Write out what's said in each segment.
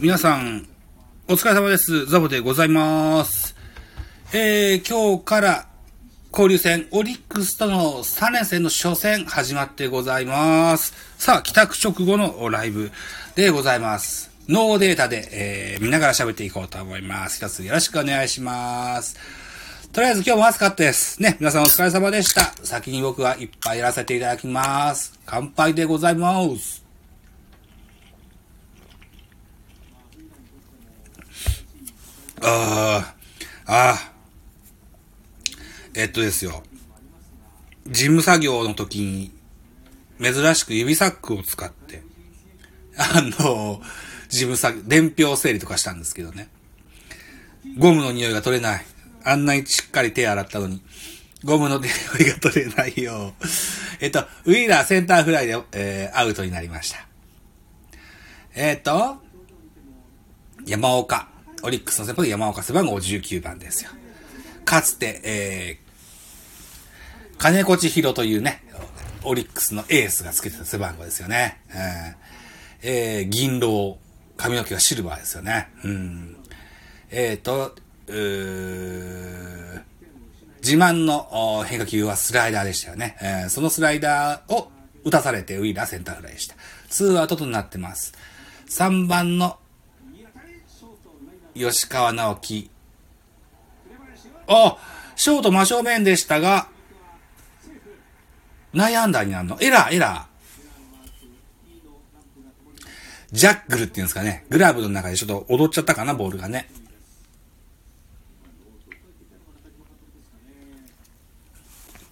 皆さんお疲れ様です。ザボでございます。今日から交流戦オリックスとの3連戦の初戦始まってございます。さあ帰宅直後のライブでございます。ノーデータで、見ながら喋っていこうと思います。一つよろしくお願いします。とりあえず今日も暑かったですね。皆さんお疲れ様でした。先に僕はいっぱいやらせていただきます。乾杯でございます。ですよ。事務作業の時に、珍しく指サックを使って、事務作業、伝票整理とかしたんですけどね。ゴムの匂いが取れない。あんなにしっかり手洗ったのに、ゴムの匂いが取れないよ。ウィーラーセンターフライで、アウトになりました。山岡。オリックスの先発山岡背番号19番ですよ。かつて、金子千尋というね、オリックスのエースがつけてた背番号ですよね。銀狼、髪の毛がシルバーですよね。自慢の変化球はスライダーでしたよね。そのスライダーを打たされてウィーラーセンターフライでした。2アウトとなってます。3番の吉川直樹。ショート真正面でしたが、内野安打になるの？エラー。ジャッグルっていうんですかね。グラブの中でちょっと踊っちゃったかな、ボールがね。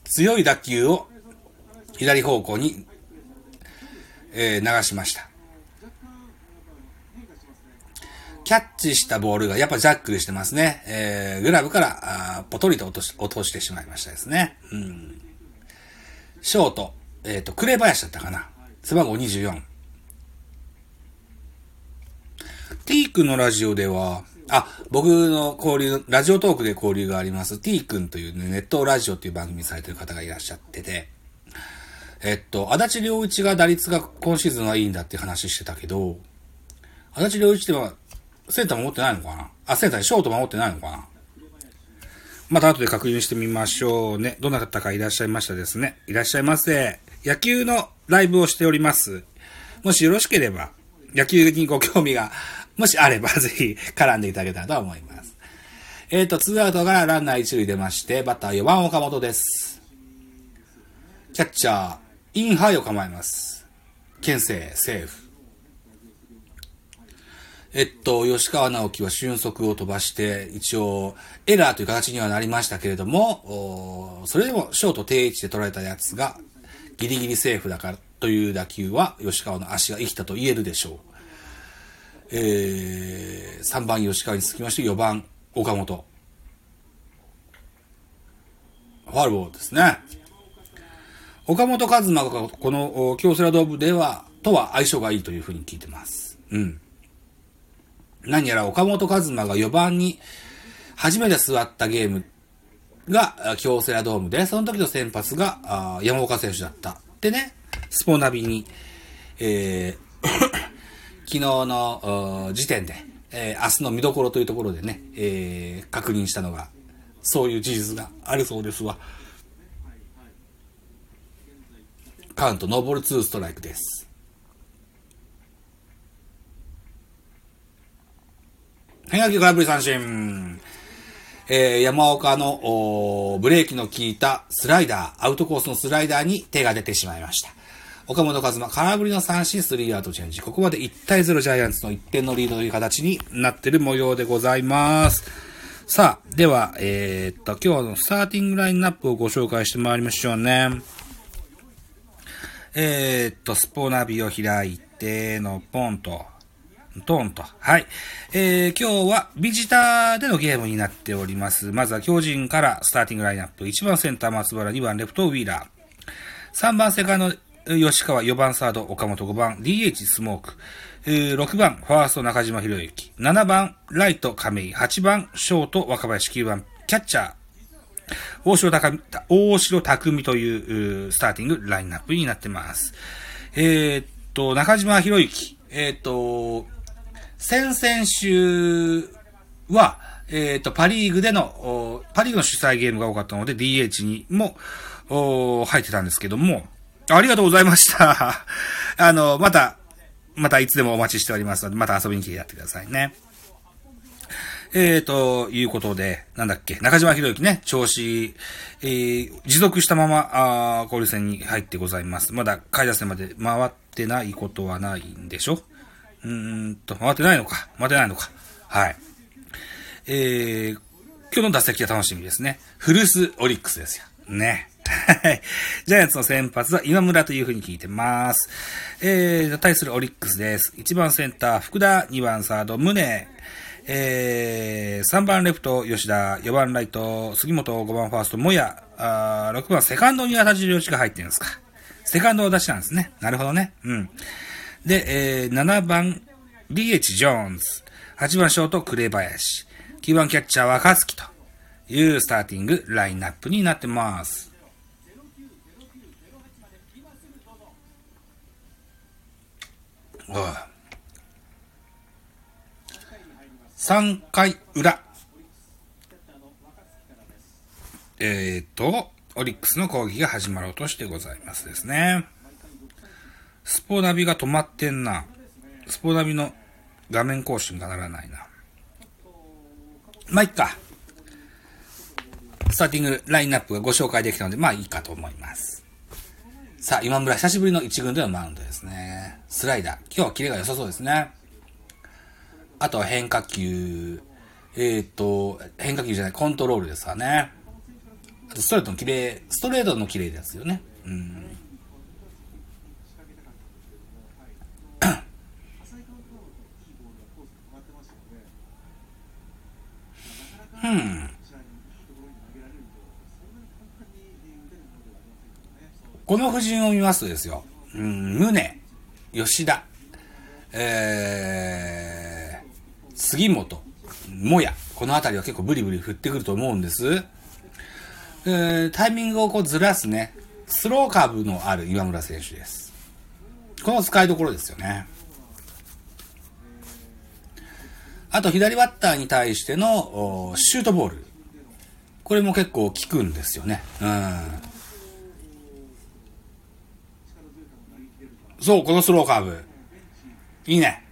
強い打球を左方向に、流しました。キャッチしたボールがやっぱジャックルしてますね。グラブからポトリと落としてしまいましたですね。ショート、紅林だったかな。背番号24。T 君のラジオでは、僕の交流、ラジオトークで交流があります。T 君というね、ネットラジオという番組にされてる方がいらっしゃってて、足立良一が打率が今シーズンはいいんだって話してたけど、足立良一っては、センター守ってないのかな？センターにショート守ってないのかな？また後で確認してみましょうね。どなたかいらっしゃいましたですね。いらっしゃいませ。野球のライブをしております。もしよろしければ、野球にご興味が、もしあればぜひ絡んでいただけたらと思います。2アウトからランナー1塁出まして、バッター4番岡本です。キャッチャー、インハイを構えます。牽制、セーフ。吉川直樹は俊足を飛ばして、一応、エラーという形にはなりましたけれども、それでもショート定位置で捉えたやつが、ギリギリセーフだからという打球は、吉川の足が生きたと言えるでしょう。3番吉川に続きまして、4番岡本。ファウルボールですね。岡本和真がこの京セラドームでは、とは相性がいいというふうに聞いてます。何やら岡本和真が4番に初めて座ったゲームが京セラドームで、その時の先発が山岡選手だった。でね、スポナビに、昨日の時点で、明日の見どころというところでね、確認したのが、そういう事実があるそうですわ。カウントノーボール2ストライクです。変化球空振り三振。山岡のブレーキの効いたスライダー、アウトコースのスライダーに手が出てしまいました。岡本和真、空振りの三振、3アウトチェンジ。ここまで1対0ジャイアンツの1点のリードという形になっている模様でございます。さあ、では、今日のスターティングラインナップをご紹介してまいりましょうね。スポナビを開いて、ポンと。トーンと。はい。今日はビジターでのゲームになっております。まずは巨人からスターティングラインナップ。1番センター松原、2番レフトウィーラー。3番セカンド吉川、4番サード岡本、5番 DH スモーク。6番ファースト中島博之。7番ライト亀井。8番ショート若林。9番キャッチャー大城匠というスターティングラインナップになってます。中島博之。先々週は、パリーグの主催ゲームが多かったので DH にも入ってたんですけども、ありがとうございました。またいつでもお待ちしておりますので、また遊びに来てやってくださいね。いうことで、なんだっけ、中島博之ね、調子、持続したまま、交流戦に入ってございます。まだ、下位打線まで回ってないことはないんでしょ？回ってないのか。はい。今日の打席が楽しみですね。古巣オリックスですよ。ね。はい。ジャイアンツの先発は今村という風に聞いてます。対するオリックスです。1番センター、福田、2番サード、宗、3番レフト、吉田、4番ライト、杉本、5番ファースト、もや、6番セカンドに私両しか入ってるんですか。セカンドは出しなんですね。なるほどね。うん。で、7番、DH ジョーンズ、8番ショート、紅林、9番キャッチャー、若月というスターティングラインナップになってます。3回裏。オリックスの攻撃が始まろうとしてございますですね。スポナビが止まってんな。スポナビの画面更新がならないな。まあ、いっか。スターティングラインナップがご紹介できたので、まあいいかと思います。さあ、今村、久しぶりの1軍でのマウンドですね。スライダー。今日はキレが良さそうですね。あとは変化球。変化球じゃない、コントロールですかね。あとストレートのキレですよね。うん。うん。この布陣を見ますとですよ。宗、吉田、杉本、もや、この辺りは結構ブリブリ振ってくると思うんです。タイミングをこうずらすね、スローカーブのある今村選手です。この使いどころですよね。あと左バッターに対してのシュートボール。これも結構効くんですよね。うん。そう、このスローカーブ。いいね。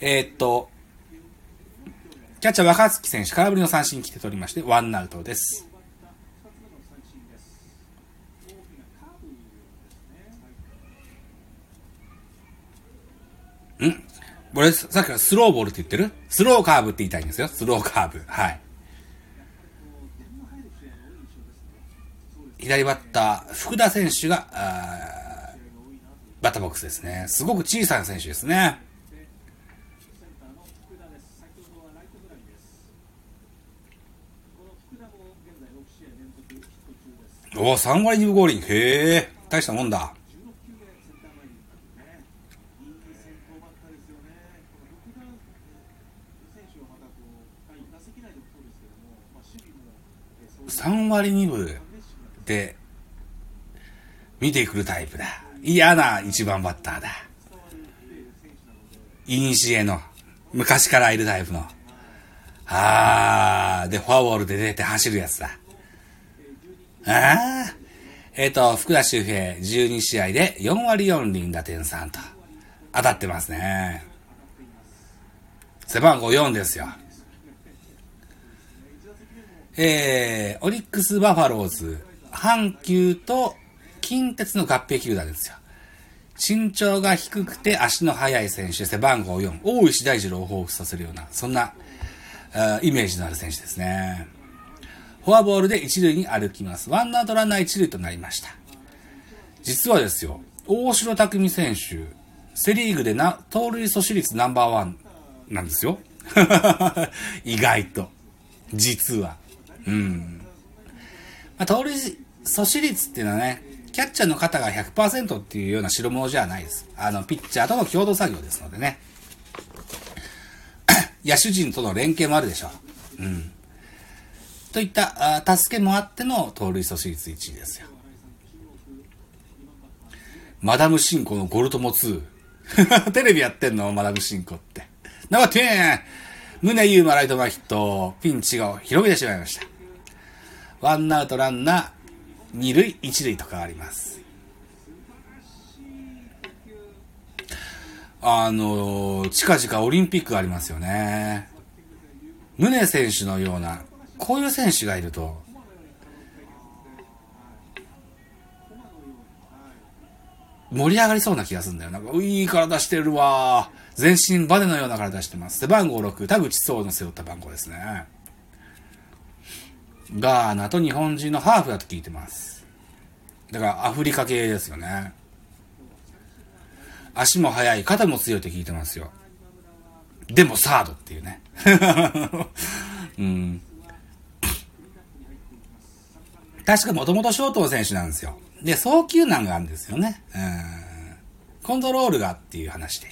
キャッチャー若月選手、空振りの三振に来て取りまして、ワンアウトです。俺、さっきからスローボールって言ってる？スローカーブって言いたいんですよ。スローカーブ。はい。左バッター、福田選手が、バッターボックスですね。すごく小さな選手ですね。おぉ、3割2分5厘。へえ、大したもんだ。3割2分で見てくるタイプだ。嫌な一番バッターだ。イニシエの昔からいるタイプのでフォアボールで出て走るやつだ。福田周平12試合で4割4厘打点3と当たってますね。背番号4ですよ。オリックスバファローズ、阪急と近鉄の合併球団ですよ。身長が低くて足の速い選手、背番号4、大石大二郎を彷彿させるような、そんなイメージのある選手ですね。フォアボールで一塁に歩きます。ワンアウトランナー一塁となりました。実はですよ、大城卓三選手、セリーグで盗塁阻止率ナンバー1なんですよ。意外と。実は。盗塁阻止率っていうのはね、キャッチャーの肩が 100% っていうような代物じゃないです。ピッチャーとの共同作業ですのでね。野手陣との連携もあるでしょう。といった助けもあっての盗塁阻止率1位ですよ。マダムシンコのゴルトモ2。テレビやってんのマダムシンコって。生点宗佑馬ライト前ヒット、ピンチを広げてしまいました。ワンアウトランナー二塁一塁と変わります。近々オリンピックがありますよね。宗選手のようなこういう選手がいると盛り上がりそうな気がするんだよ。なんかいい体してるわ。全身バネのような体してます。背番号6、田口壮の背負った番号ですね。ガーナと日本人のハーフだと聞いてます。だからアフリカ系ですよね。足も速い、肩も強いと聞いてますよ。でもサードっていうね、うん、確かもともとショートの選手なんですよ。で、送球難があるんですよね。コントロールがっていう話で、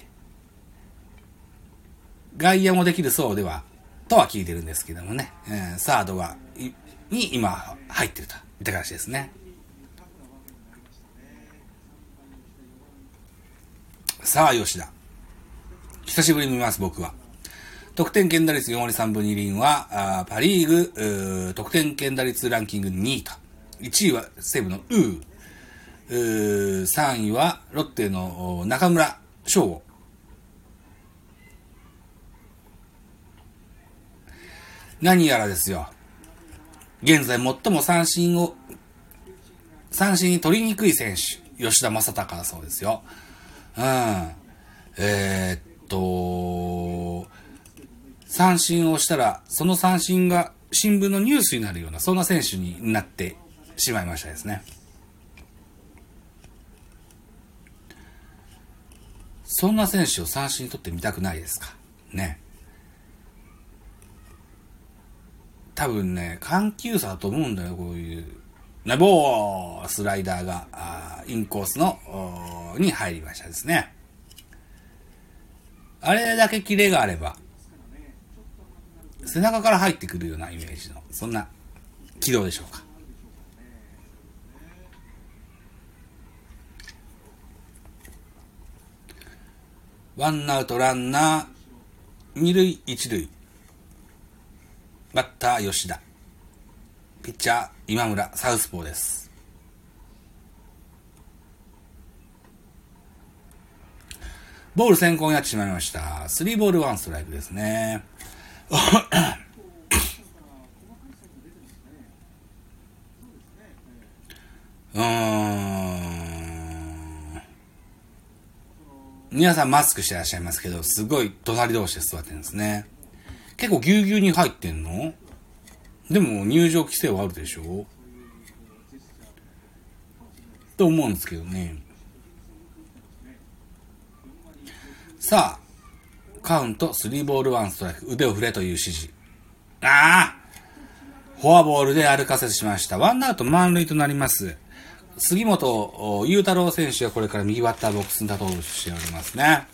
外野もできるそうではとは聞いてるんですけどもね、サードはに今入ってるといった感じですね。さあ吉田、久しぶりに見ます。僕は得点圏打率4割3分2厘はパリーグ得点圏打率ランキング2位と、1位は西武の3位はロッテの中村翔吾。何やらですよ、現在最も三振に取りにくい選手、吉田正尚だそうですよ。三振をしたらその三振が新聞のニュースになるような、そんな選手になってしまいましたですね。そんな選手を三振に取ってみたくないですかね。多分ね、緩急差だと思うんだよ。こういうナボースライダーがインコースのに入りましたですね。あれだけキレがあれば背中から入ってくるようなイメージの、そんな軌道でしょうか。ワンアウトランナー二塁一塁、バッター吉田、ピッチャー今村、サウスポーです。ボール先行になってしまいました。3ボール1ストライクですね皆さんマスクしてらっしゃいますけど、すごい隣同士で座ってるんですね。結構ぎゅうぎゅうに入ってんの？でも入場規制はあるでしょと思うんですけどね。さあカウント3ボール1ストライク、腕を振れという指示。フォアボールで歩かせてしまいました。ワンアウト満塁となります。杉本裕太郎選手がこれから右バッターボックスに立とうとしておりますね。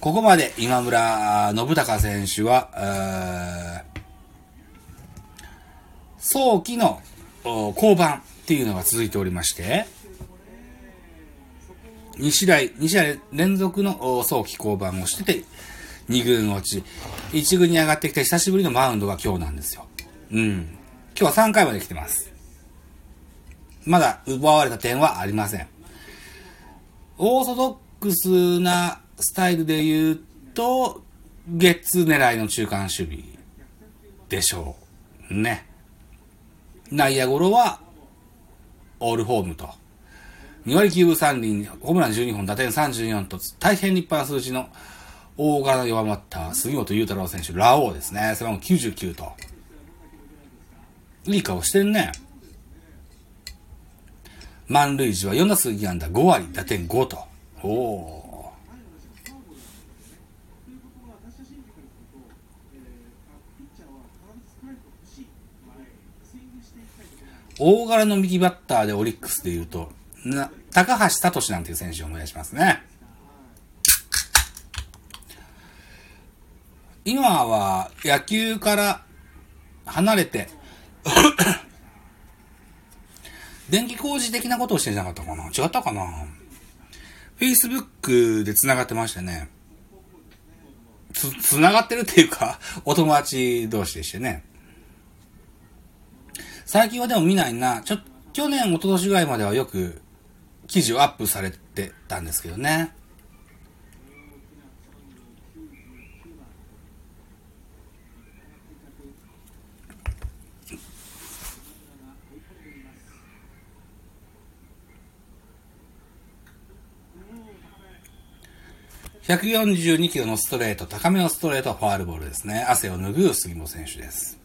ここまで今村信孝選手は早期の降板っていうのが続いておりまして、2試合連続の早期降板をしてて2軍落ち、1軍に上がってきて久しぶりのマウンドが今日なんですよ。今日は3回まで来てます。まだ奪われた点はありません。オーソドックスなスタイルで言うとゲッツー狙いの中間守備でしょうね。内野ゴロはオールホームと、2割9分3厘、ホームラン12本、打点34と大変立派な数字の大柄の弱まった杉本裕太郎選手、ラオウですね。背番号99といい顔してるね。満塁時は4打数2安打、5割打点5と、大柄の右バッターでオリックスでいうと高橋聡なんていう選手を思い出しますね。今は野球から離れて電気工事的なことをしてなかったかな、違ったかな。Facebook で繋がってましたね。繋がってるっていうか、お友達同士でしてね。最近はでも見ないな。去年、一昨年ぐらいまではよく記事をアップされてたんですけどね。142キロのストレート、高めのストレートはファウルボールですね。汗を拭う杉本選手です。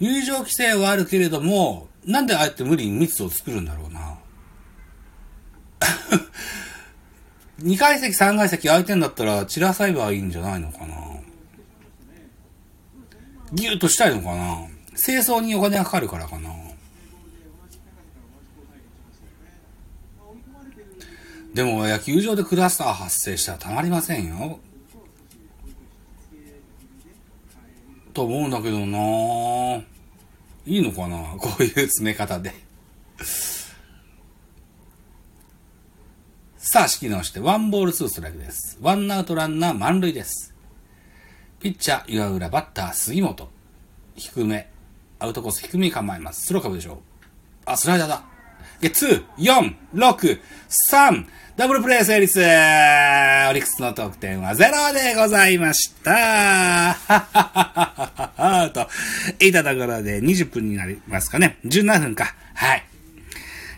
入場規制はあるけれども、なんであえて無理に密を作るんだろうな。2階席3階席空いてんだったら散らさえばいいんじゃないのかな。ギュッとしたいのかな。清掃にお金がかかるからかな。でも野球場でクラスター発生したらたまりませんよと思うんだけどなぁ。いいのかなこういう詰め方で。さあ指揮直してワンボールツーストライクです。ワンアウトランナー満塁です。ピッチャー岩浦、バッター杉本。低めアウトコース低めに構えます。スローカーブでしょう。あ、スライダーだ。で、2、4、6、3、ダブルプレー成立。オリックスの得点は0でございました。はははははと、いたところで20分になりますかね。17分か。はい。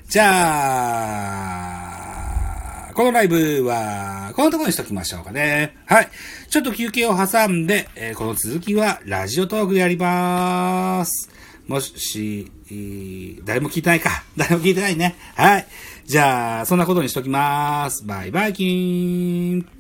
じゃあ、このライブは、このところにしときましょうかね。はい。ちょっと休憩を挟んで、この続きはラジオトークでやりまーす。もし、誰も聞いてないか。誰も聞いてないね。はい。じゃあ、そんなことにしときます。バイバイキーン。